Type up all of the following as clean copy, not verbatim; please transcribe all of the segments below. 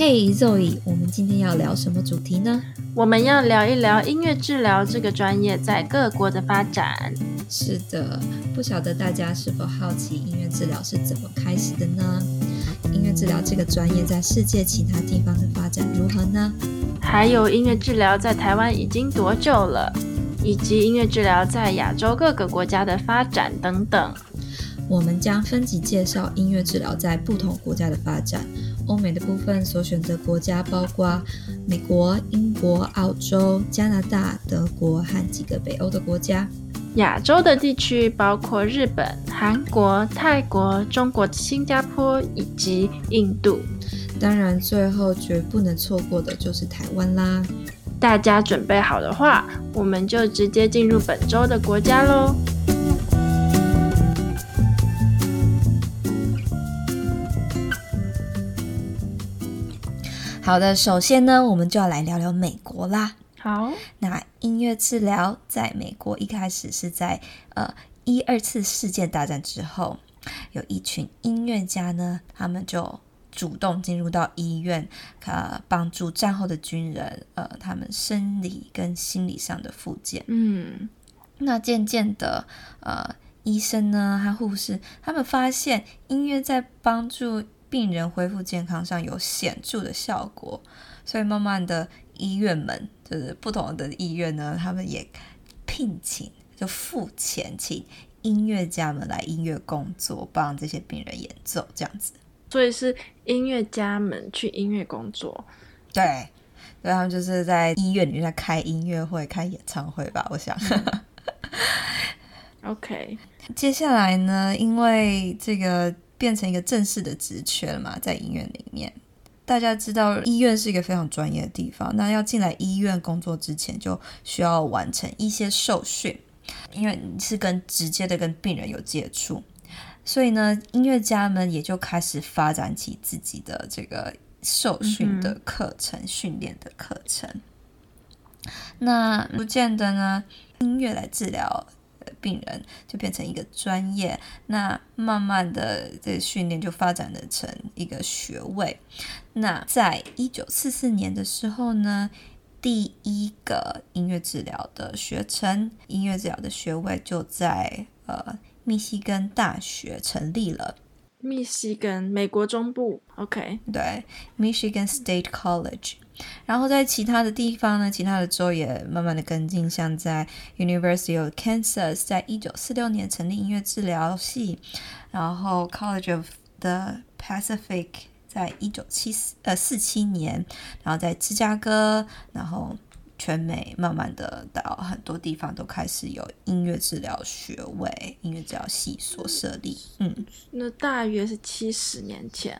Hey Zoe， 我们今天要聊什么主题呢？我们要聊一聊音乐治疗这个专业在各国的发展。是的，不晓得大家是否好奇音乐治疗是怎么开始的呢？音乐治疗这个专业在世界其他地方的发展如何呢？还有音乐治疗在台湾已经多久了？以及音乐治疗在亚洲各个国家的发展等等。我们将分级介绍音乐治疗在不同国家的发展。欧美的部分所选择国家包括美国、英国、澳洲、加拿大、德国和几个北欧的国家。亚洲的地区包括日本、韩国、泰国、中国的新加坡以及印度。当然，最后绝不能错过的就是台湾啦。大家准备好的话，我们就直接进入本周的国家咯。好的，首先呢，我们就要来聊聊美国啦。好，那音乐治疗在美国一开始是在一二次世界大战之后，有一群音乐家呢，他们就主动进入到医院，帮助战后的军人，他们生理跟心理上的复健。嗯，那渐渐的，医生呢和护士他们发现音乐在帮助病人恢复健康上有显著的效果，所以慢慢的医院们，就是不同的医院呢，他们也聘请，就付钱请音乐家们来音乐工作，帮这些病人演奏这样子。所以是音乐家们去音乐工作，对，所以他们就是在医院里面开音乐会、开演唱会吧，我想。OK， 接下来呢，因为这个变成一个正式的职缺了嘛，在医院里面，大家知道医院是一个非常专业的地方，那要进来医院工作之前，就需要完成一些受训，因为你是直接的跟病人有接触。所以呢，音乐家们也就开始发展起自己的这个受训的课程、训练的课程。那逐渐的呢，音乐来治疗病人就变成一个专业，那慢慢的这个训练就发展的成一个学位。那在1944年的时候呢，第一个音乐治疗的学程、音乐治疗的学位就在密西根大学成立了。密西根，美国中部。 OK， 对， Michigan State College。 然后在其他的地方呢，其他的州也慢慢的跟进，像在 University of Kansas 在1946年成立音乐治疗系，然后 College of the Pacific 在1947年，然后在芝加哥，然后全美慢慢的到很多地方都开始有音乐治疗学位、音乐治疗系所设立。嗯，那大约是70年前，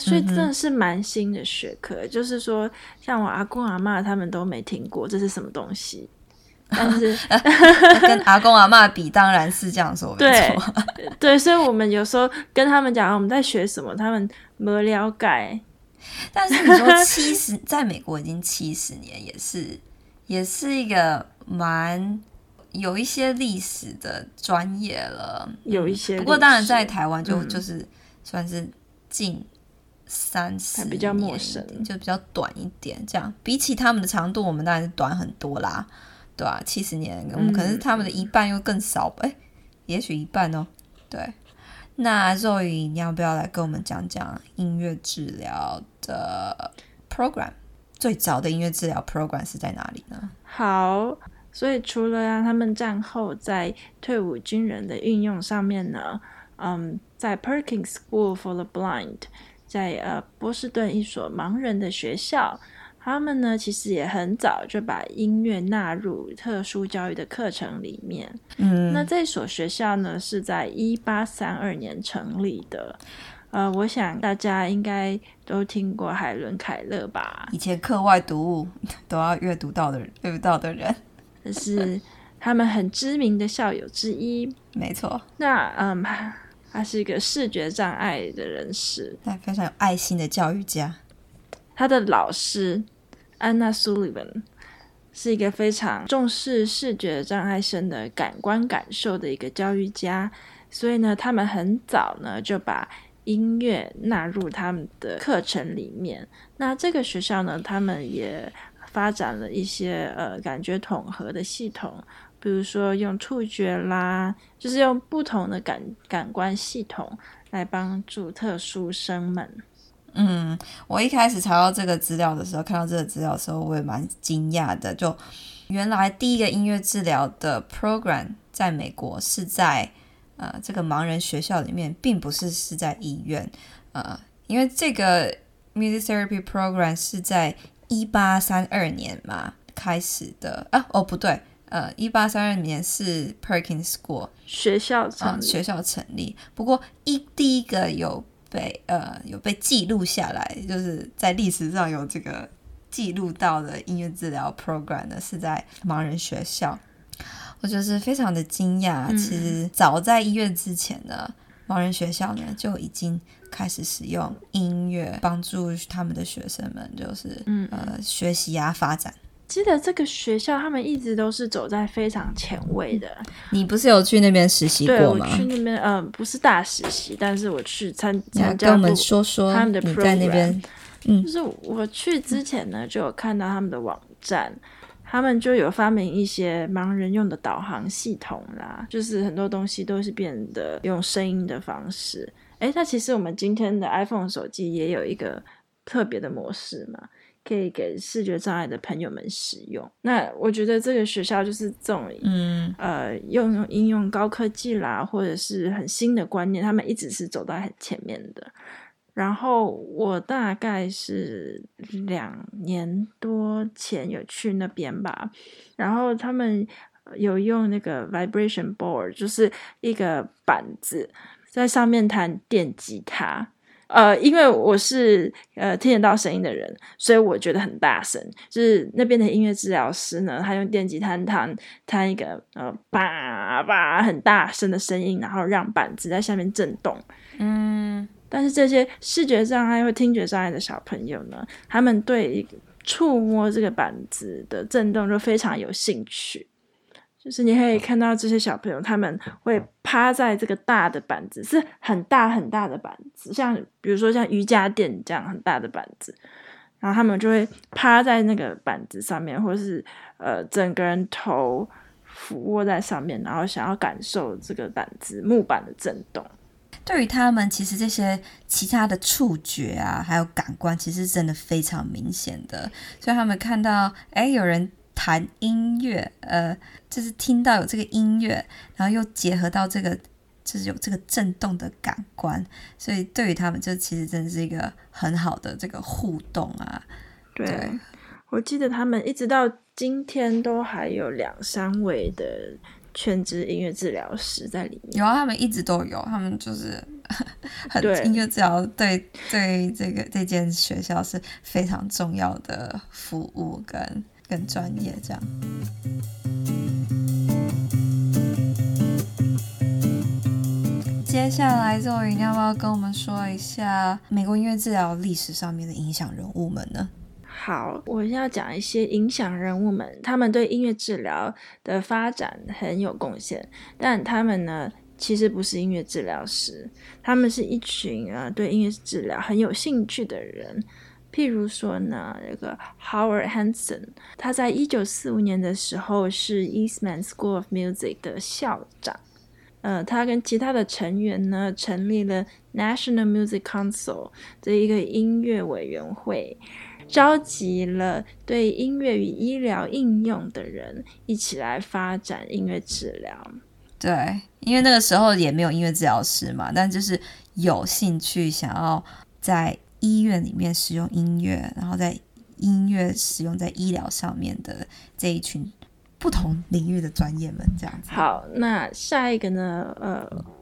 所以真的是蛮新的学科。就是说，像我阿公阿嬷他们都没听过这是什么东西，但是跟阿公阿嬷比，当然是这样说没错。对，所以我们有时候跟他们讲我们在学什么，他们没了解。但是你说在美国已经70年，也是一个蛮有一些历史的专业了，有一些。不过当然在台湾就是算是近30年比较陌生，就比较短一点。这样比起他们的长度，我们当然是短很多啦，对啊，70年，我们可是他们的一半又更少吧？也许一半哦，对。那 Zoe， 你要不要来跟我们讲讲音乐治疗的 program？ 最早的音乐治疗 program 是在哪里呢？好，所以除了他们战后在退伍军人的运用上面呢，在 Perkins School for the Blind， 在波士顿一所盲人的学校，他们呢其实也很早就把音乐纳入特殊教育的课程里面。那这所学校呢是在1832年成立的。我想大家应该都听过海伦凯勒吧，以前课外读物都要阅读到的人，是他们很知名的校友之一。没错。那他是一个视觉障碍的人士，非常有爱心的教育家。他的老师Anna Sullivan 是一个非常重视视觉障碍生的感官感受的一个教育家，所以呢，他们很早呢就把音乐纳入他们的课程里面。那这个学校呢，他们也发展了一些感觉统合的系统，比如说用触觉啦，就是用不同的感官系统来帮助特殊生们。嗯，我一开始查到这个资料的时候，看到这个资料的时候，我也蛮惊讶的，就原来第一个音乐治疗的 program 在美国是在这个盲人学校里面，并不是在医院。因为这个 music therapy program 是在1832年嘛开始的啊，哦不对，1832年是 Perkins School 学校成立，不过第一个有被记录下来，就是在历史上有这个记录到的音乐治疗 program 呢，是在盲人学校。我就是非常的惊讶，其实早在医院之前呢，盲人学校呢就已经开始使用音乐帮助他们的学生们，就是学习啊发展。记得这个学校他们一直都是走在非常前卫的。你不是有去那边实习过吗？对，我去那边不是大实习，但是我去参加跟我们说说他们的 program， 你在那边就是我去之前呢就有看到他们的网站，他们就有发明一些盲人用的导航系统啦，就是很多东西都是变得用声音的方式。那其实我们今天的 iPhone 手机也有一个特别的模式嘛，可以给视觉障碍的朋友们使用。那我觉得这个学校就是这种应用高科技啦，或者是很新的观念，他们一直是走到很前面的。然后我大概是2年多前有去那边吧，然后他们有用那个 vibration board， 就是一个板子，在上面弹电吉他。因为我是听得到声音的人，所以我觉得很大声。就是那边的音乐治疗师呢，他用电吉他弹一个叭叭很大声的声音，然后让板子在下面震动。但是这些视觉障碍或听觉障碍的小朋友呢，他们对触摸这个板子的震动就非常有兴趣。就是你可以看到这些小朋友，他们会趴在这个大的板子，是很大很大的板子，像比如说像瑜伽垫这样很大的板子，然后他们就会趴在那个板子上面，或是整个人头俯卧在上面，然后想要感受这个板子木板的震动。对于他们，其实这些其他的触觉啊还有感官其实真的非常明显的，所以他们看到有人弹音乐，就是听到有这个音乐，然后又结合到这个就是有这个震动的感官，所以对于他们就其实真的是一个很好的这个互动啊。 对，我记得他们一直到今天都还有2-3位的全职音乐治疗师在里面。有啊，他们一直都有，他们就是很音乐治疗对这间学校是非常重要的服务跟专业这样。接下来Zoe你要不要跟我们说一下美国音乐治疗历史上面的影响人物们呢？好，我要讲一些影响人物们，他们对音乐治疗的发展很有贡献，但他们呢其实不是音乐治疗师，他们是一群对音乐治疗很有兴趣的人。譬如说呢，这个 Howard Hanson， 他在1945年的时候是 Eastman School of Music 的校长。他跟其他的成员呢成立了 National Music Council 这一个音乐委员会，召集了对音乐与医疗应用的人一起来发展音乐治疗。对，因为那个时候也没有音乐治疗师嘛，但就是有兴趣想要在医院里面使用音乐，然后在音乐使用在医疗上面的这一群不同领域的专业们这样子。好，那下一个呢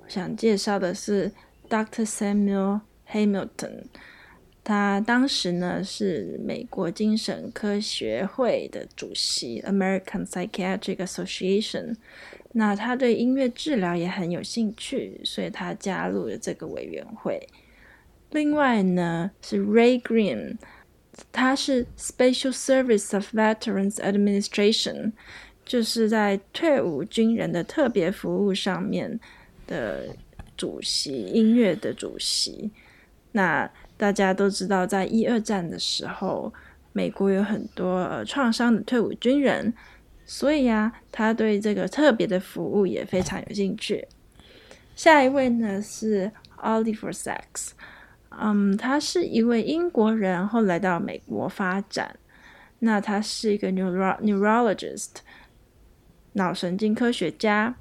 想介绍的是 Dr. Samuel Hamilton，他当时呢是美国精神科学会的主席 American Psychiatric Association， 那他对音乐治疗也很有兴趣，所以他加入了这个委员会。另外呢是 Ray Green， 他是 Special Service of Veterans Administration， 就是在退伍军人的特别服务上面的主席，音乐的主席。那大家都知道，在一二战的时候，美国有很多创伤的退伍军人，所以啊，他对这个特别的服务也非常有兴趣。下一位呢是 Oliver Sacks， 他是一位英国人，后来到美国发展。那他是一个 neurologist 脑神经科学家。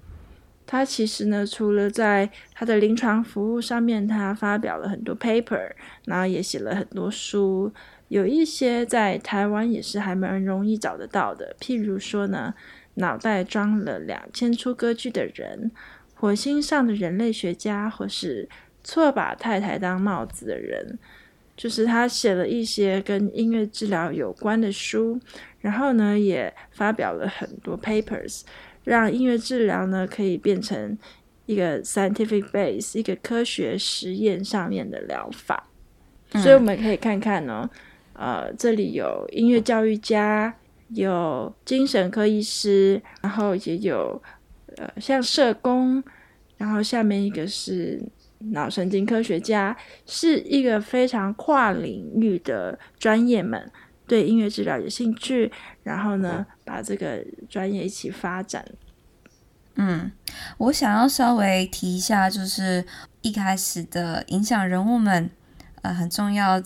他其实呢，除了在他的临床服务上面，他发表了很多 paper， 然后也写了很多书，有一些在台湾也是还蛮容易找得到的，譬如说呢，脑袋装了2000出歌剧的人，火星上的人类学家，或是错把太太当帽子的人，就是他写了一些跟音乐治疗有关的书，然后呢，也发表了很多 papers。让音乐治疗呢可以变成一个 scientific base， 一个科学实验上面的疗法。所以我们可以看看呢，这里有音乐教育家，有精神科医师，然后也有像社工，然后下面一个是脑神经科学家，是一个非常跨领域的专业们。对音乐治疗有兴趣，然后呢，把这个专业一起发展。我想要稍微提一下，就是一开始的影响人物们，很重要，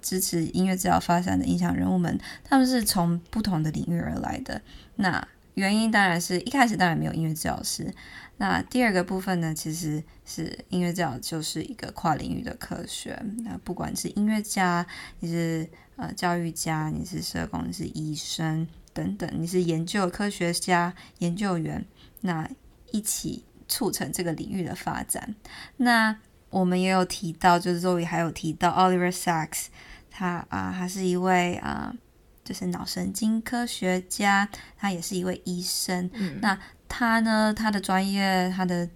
支持音乐治疗发展的影响人物们，他们是从不同的领域而来的。那原因当然是一开始当然没有音乐治疗师。那第二个部分呢，其实是音乐治疗就是一个跨领域的科学。那不管是音乐家，你是教育家，你是社工，你是医生等等，你是研究科学家、研究员，那一起促成这个领域的发展。那我们也有提到，就是 Zoe 还有提到 Oliver Sacks， 他是一位就是脑神经科学家，他也是一位医生。那他呢，他的专业，他的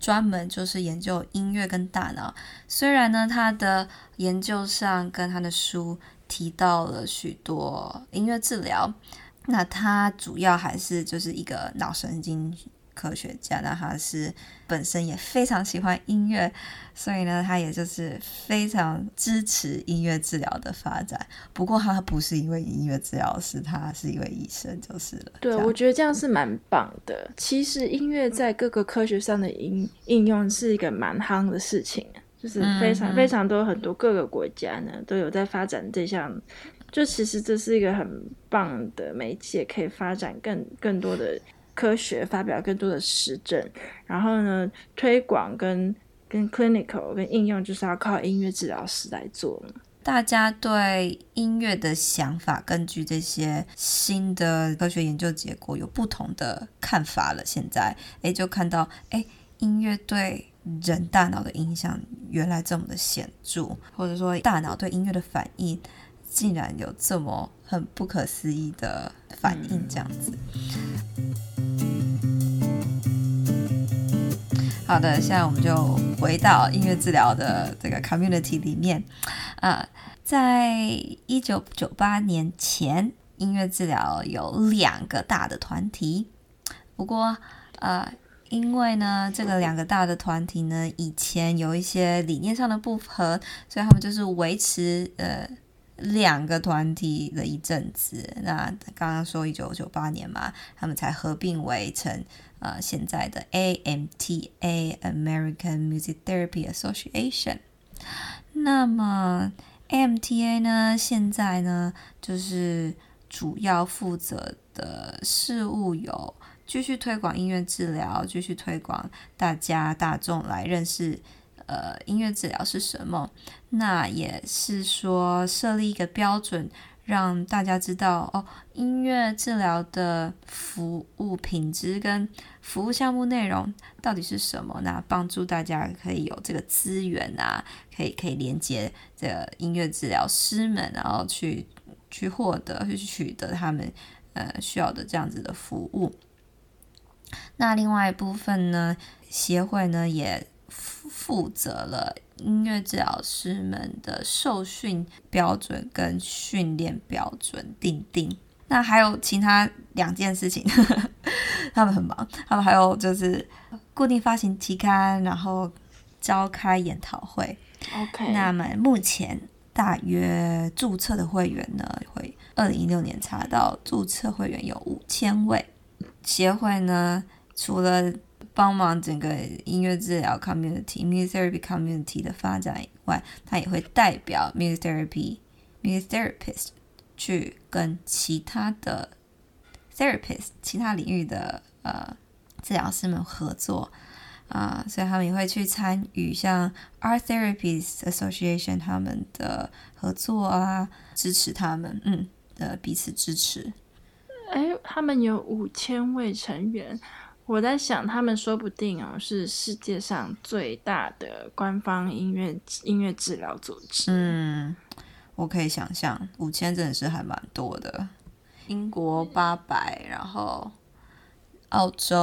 专门就是研究音乐跟大脑。虽然呢，他的研究上跟他的书提到了许多音乐治疗，那他主要还是就是一个脑神经科学家，那他是本身也非常喜欢音乐，所以呢，他也就是非常支持音乐治疗的发展。不过他不是一位音乐治疗师，他是一位医生就是了。对，我觉得这样是蛮棒的。其实音乐在各个科学上的应用是一个蛮夯的事情，就是非常非常多，很多各个国家呢都有在发展这项。就其实这是一个很棒的媒介，可以发展更多的科学，发表更多的实证，然后呢，推广跟 clinical 跟应用就是要靠音乐治疗师来做。大家对音乐的想法，根据这些新的科学研究结果，有不同的看法了。现在，就看到，音乐对人大脑的影响原来这么的显著，或者说大脑对音乐的反应，竟然有这么很不可思议的反应，这样子。好的，现在我们就回到音乐治疗的这个 community 里面。在1998年前，音乐治疗有2个大的团体。不过因为呢，这个2个大的团体呢，以前有一些理念上的不合，所以他们就是维持2个团体的一阵子。那刚刚说1998年嘛，他们才合并为成现在的 AMTA American Music Therapy Association。 那么 AMTA 呢，现在呢就是主要负责的事务有继续推广音乐治疗，继续推广大众来认识音乐治疗是什么。那也是说设立一个标准，让大家知道音乐治疗的服务品质跟服务项目内容到底是什么，那帮助大家可以有这个资源啊，可以连接这个音乐治疗师们，然后去取得他们需要的这样子的服务。那另外一部分呢，协会呢也负责了音乐治疗师们的受训标准跟训练标准定。那还有其他2件事情他们很忙，他们还有就是固定发行期刊，然后召开研讨会。OK， 那么目前大约注册的会员呢，会2016年查到注册会员有5000位。协会呢，除了帮忙整个音乐治疗 community、music therapy community 的发展以外，他也会代表 music therapist 去跟其他的 therapist、其他领域的治疗师们合作啊，所以他们也会去参与像 Art Therapy Association 他们的合作啊，支持他们的彼此支持。他们有5000位成员，我在想他们说不定是世界上最大的官方音乐治疗组织。我可以想象5000真的是还蛮多的。英国800，然后澳洲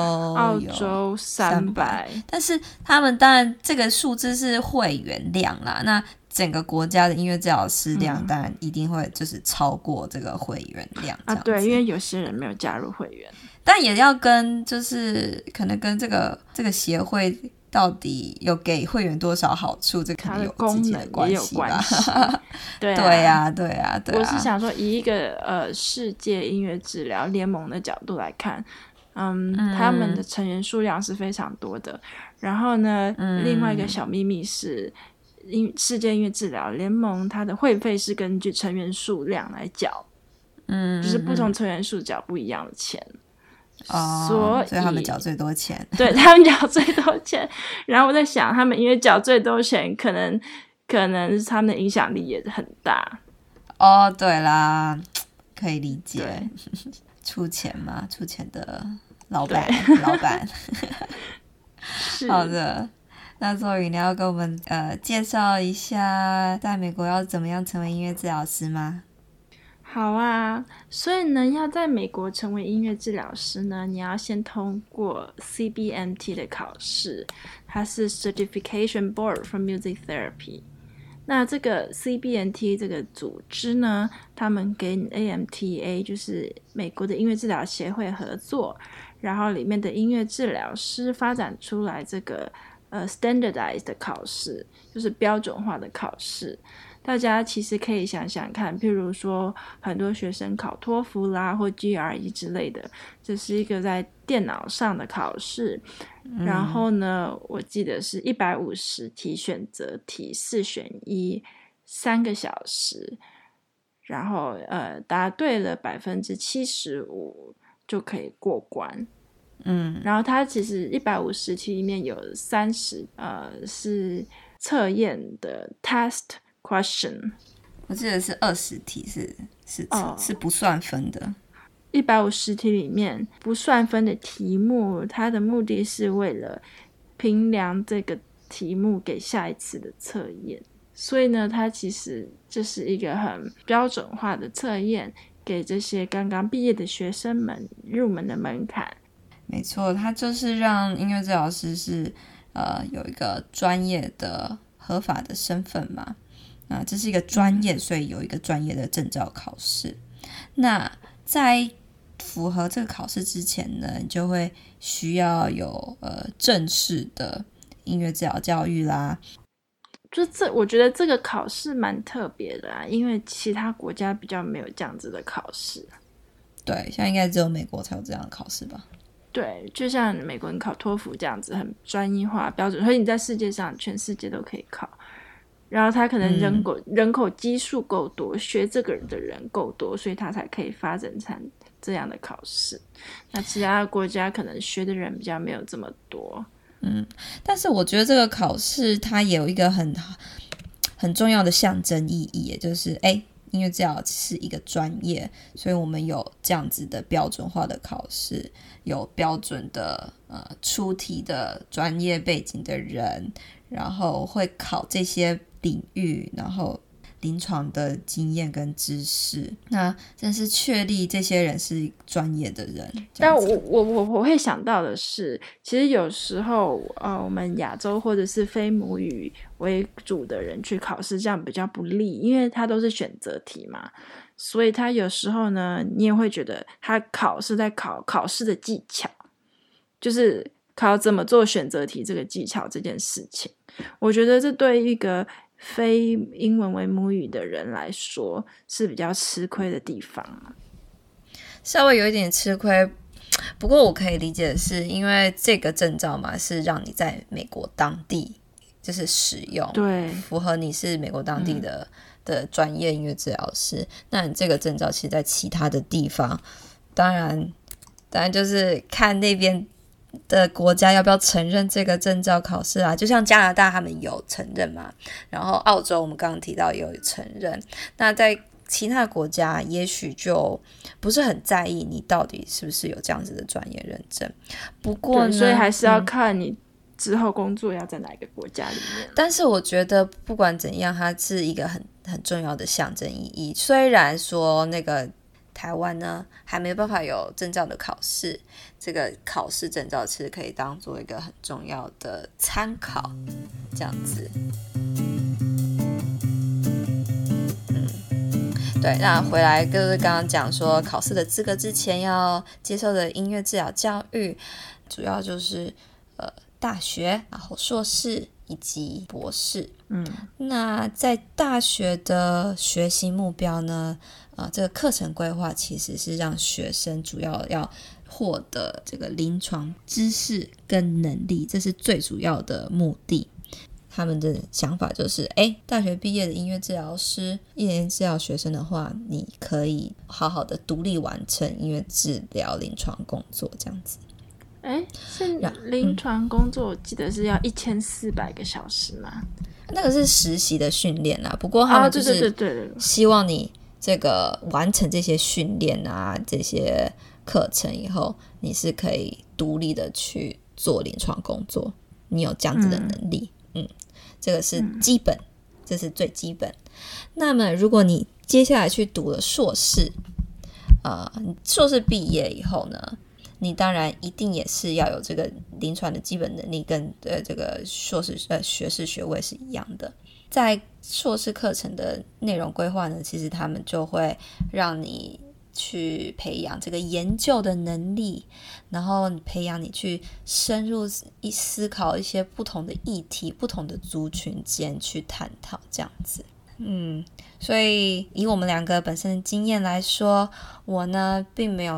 300，但是他们当然这个数字是会员量啦，那整个国家的音乐治疗师量当然一定会就是超过这个会员量这样子。对，因为有些人没有加入会员，但也要跟就是可能跟这个协会到底有给会员多少好处，这可能有自己的关系吧。对啊对啊对啊，我是想说以一个世界音乐治疗联盟的角度来看，他们的成员数量是非常多的。然后呢，另外一个小秘密是世界音乐治疗联盟它的会费是根据成员数量来缴，就是不同成员数缴不一样的钱，所以他们缴最多钱。对，他们缴最多钱。然后我在想他们因为缴最多钱，可能他们的影响力也很大。对啦，可以理解。出钱嘛，出钱的老板。好的，那Zoe，你要跟我们介绍一下在美国要怎么样成为音乐治疗师吗？好啊，所以呢，要在美国成为音乐治疗师呢，你要先通过 CBMT 的考试，它是 Certification Board for Music Therapy。那这个 CBMT 这个组织呢，他们跟 AMTA 就是美国的音乐治疗协会合作，然后里面的音乐治疗师发展出来这个standardized 的考试，就是标准化的考试。大家其实可以想想看，譬如说很多学生考托福啦或 GRE 之类的，这是一个在电脑上的考试。然后呢，我记得是150题选择题，4选1，3个小时，然后答对了 75% 就可以过关。然后它其实150题里面有30是测验的 test question， 我记得是20题是不算分的。150题里面不算分的题目，它的目的是为了评量这个题目给下一次的测验，所以呢，它其实就是一个很标准化的测验，给这些刚刚毕业的学生们入门的门槛。没错，它就是让音乐治疗师是有一个专业的合法的身份嘛，这是一个专业，所以有一个专业的证照考试。那在符合这个考试之前呢，你就会需要有正式的音乐治疗教育啦。我觉得这个考试蛮特别的因为其他国家比较没有这样子的考试。对，现在应该只有美国才有这样的考试吧。对，就像美国人考托福这样子，很专业化标准，所以你在全世界都可以考。然后他可能人口基数够多，学这个的人够多，所以他才可以发展成这样的考试。那其他国家可能学的人比较没有这么多。但是我觉得这个考试它也有一个很重要的象征意义，也就是音乐治疗是一个专业，所以我们有这样子的标准化的考试，有标准的出题的专业背景的人，然后会考这些领域，然后临床的经验跟知识，那真是确立这些人是专业的人。但我会想到的是，其实有时候我们亚洲或者是非母语为主的人去考试，这样比较不利，因为它都是选择题嘛，所以它有时候呢，你也会觉得它考是在考考试的技巧，就是考怎么做选择题这个技巧这件事情。我觉得这对一个非英文为母语的人来说是比较吃亏的地方，稍微有一点吃亏。不过我可以理解的是，因为这个证照嘛是让你在美国当地就是使用，对，符合你是美国当地的专业音乐治疗师。那你这个证照其实在其他的地方，当然就是看那边的国家要不要承认这个证照考试啊，就像加拿大他们有承认嘛，然后澳洲我们刚刚提到也有承认，那在其他国家也许就不是很在意你到底是不是有这样子的专业认证。不过呢，所以还是要看你之后工作要在哪一个国家里面。但是我觉得不管怎样，它是一个很重要的象征意义。虽然说那个台湾呢还没办法有证照的考试，这个考试证照其实可以当做一个很重要的参考，这样子。对，那回来就是刚刚讲说考试的资格之前要接受的音乐治疗教育，主要就是大学，然后硕士以及博士。那在大学的学习目标呢，这个课程规划其实是让学生主要要获得这个临床知识跟能力，这是最主要的目的。他们的想法就是，大学毕业的音乐治疗师，一年治疗学生的话，你可以好好的独立完成音乐治疗临床工作，这样子。是临床工作，我记得是要1400个小时嘛？那个是实习的训练啦，不过他们就是希望你这个完成这些训练啊，这些课程以后，你是可以独立的去做临床工作，你有这样子的能力。这个是基本，这是最基本。那么如果你接下来去读了硕士，硕士毕业以后呢，你当然一定也是要有这个临床的基本能力，跟这个学士学位是一样的。在硕士课程的内容规划呢，其实他们就会让你去培养这个研究的能力，然后培养你去深入思考一些不同的议题，不同的族群间去探讨，这样子。所以以我们两个本身的经验来说，我呢并没有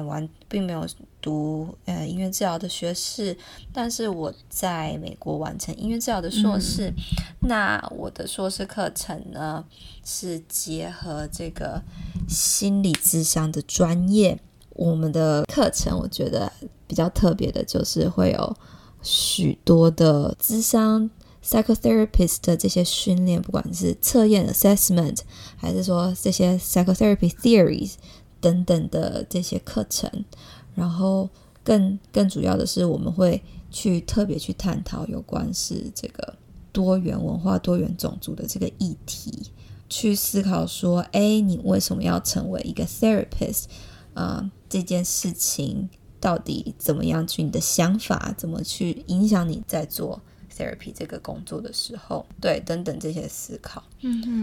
读音乐治疗的学士，但是我在美国完成音乐治疗的硕士。那我的硕士课程呢是结合这个心理咨商的专业。我们的课程我觉得比较特别的就是会有许多的咨商 psychotherapist 的这些训练，不管是测验 assessment 还是说这些 psychotherapy theories 等等的这些课程。然后更主要的是，我们会去特别去探讨有关是这个多元文化、多元种族的这个议题，去思考说，你为什么要成为一个 therapist？ 这件事情到底怎么样去你的想法，怎么去影响你在做 therapy 这个工作的时候，对，等等这些思考。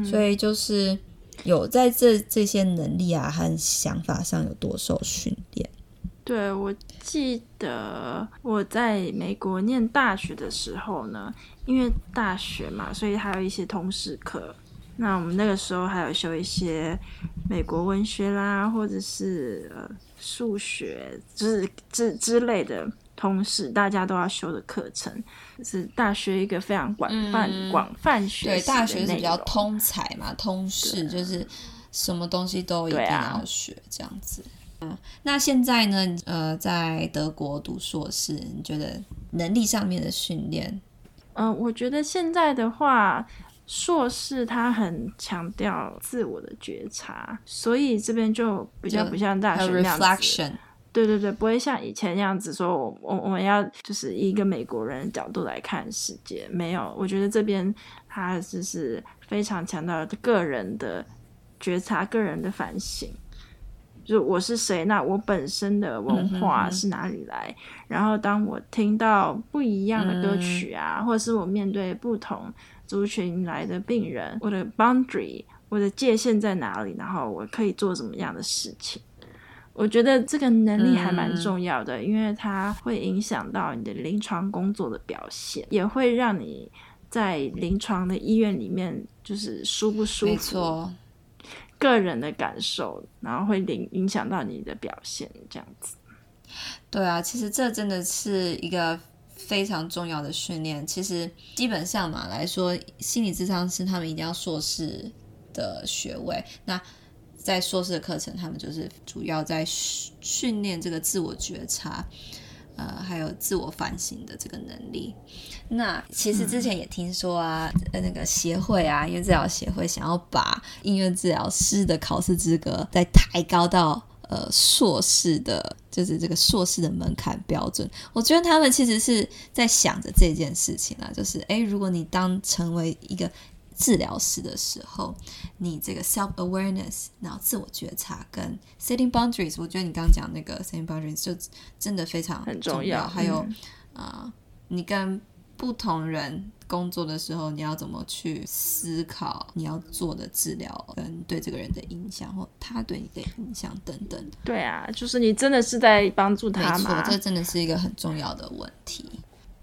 所以就是有在这些能力啊和想法上有多受训练。对，我记得我在美国念大学的时候呢，因为大学嘛，所以还有一些通识课。那我们那个时候还有修一些美国文学啦，或者是数学之类的通识，大家都要修的课程。就是大学一个非常广泛学习的内容。对，大学是比较通才嘛，通识就是什么东西都一定要学，这样子。那现在呢在德国读硕士，你觉得能力上面的训练？我觉得现在的话，硕士它很强调自我的觉察，所以这边就比较不像大学那样子，对，不会像以前那样子说我们要就是以一个美国人的角度来看世界，没有。我觉得这边它就是非常强调个人的觉察，个人的反省，就我是谁，那我本身的文化是哪里来，然后当我听到不一样的歌曲啊，或者是我面对不同族群来的病人，我的 boundary 我的界限在哪里，然后我可以做什么样的事情。我觉得这个能力还蛮重要的，因为它会影响到你的临床工作的表现，也会让你在临床的医院里面就是舒不舒服，没错，个人的感受，然后会影响到你的表现这样子。对啊，其实这真的是一个非常重要的训练。其实基本上嘛来说，心理咨商师他们一定要硕士的学位，那在硕士的课程他们就是主要在训练这个自我觉察还有自我反省的这个能力。那其实之前也听说啊，那个协会啊，音乐治疗协会想要把音乐治疗师的考试资格再抬高到硕士的，就是这个硕士的门槛标准。我觉得他们其实是在想着这件事情啊，就是如果你成为一个治疗师的时候，你这个 self-awareness 然后自我觉察跟 setting boundaries， 我觉得你刚刚讲那个 setting boundaries 就真的非常重要。还有你跟不同人工作的时候，你要怎么去思考你要做的治疗跟对这个人的影响或他对你的影响等等。对啊，就是你真的是在帮助他吗？没错，这真的是一个很重要的问题。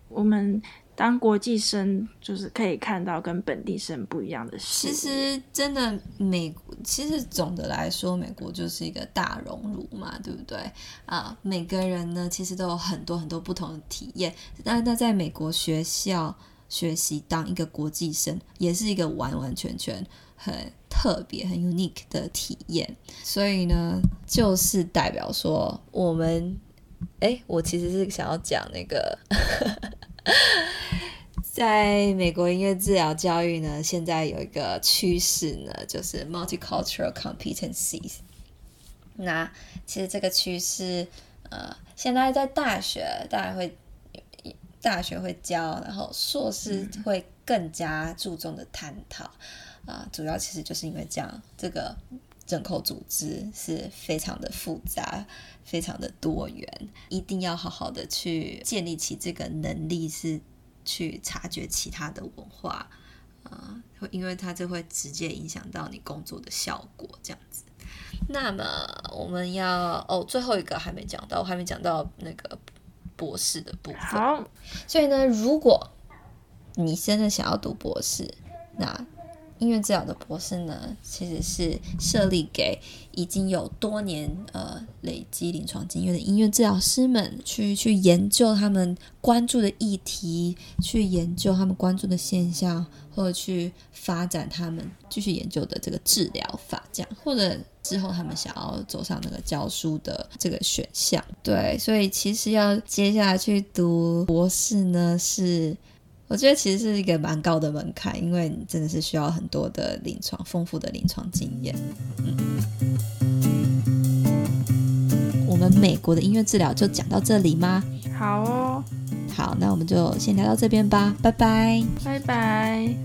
我们当国际生就是可以看到跟本地生不一样的事。其实真的其实总的来说美国就是一个大熔炉嘛，对不对啊？每个人呢其实都有很多很多不同的体验。那在美国学校学习当一个国际生也是一个完完全全很特别很 unique 的体验。所以呢就是代表说我们我其实是想要讲那个在美国音乐治疗教育呢，现在有一个趋势呢，就是 multicultural competencies。 那其实这个趋势现在在大学会教，然后硕士会更加注重的探讨主要其实就是因为这个人口组织是非常的复杂非常的多元，一定要好好的去建立起这个能力，是去察觉其他的文化因为它这会直接影响到你工作的效果这样子。那么我们要最后一个我还没讲到那个博士的部分。所以呢如果你真的想要读博士，那音乐治疗的博士呢其实是设立给已经有多年累积临床经验的音乐治疗师们去研究他们关注的议题，去研究他们关注的现象，或者去发展他们继续研究的这个治疗法这样，或者之后他们想要走上那个教书的这个选项。对，所以其实要接下来去读博士呢是我觉得其实是一个蛮高的门槛，因为你真的是需要很多的丰富的临床经验我们美国的音乐治疗就讲到这里吗？好，那我们就先聊到这边吧，拜拜。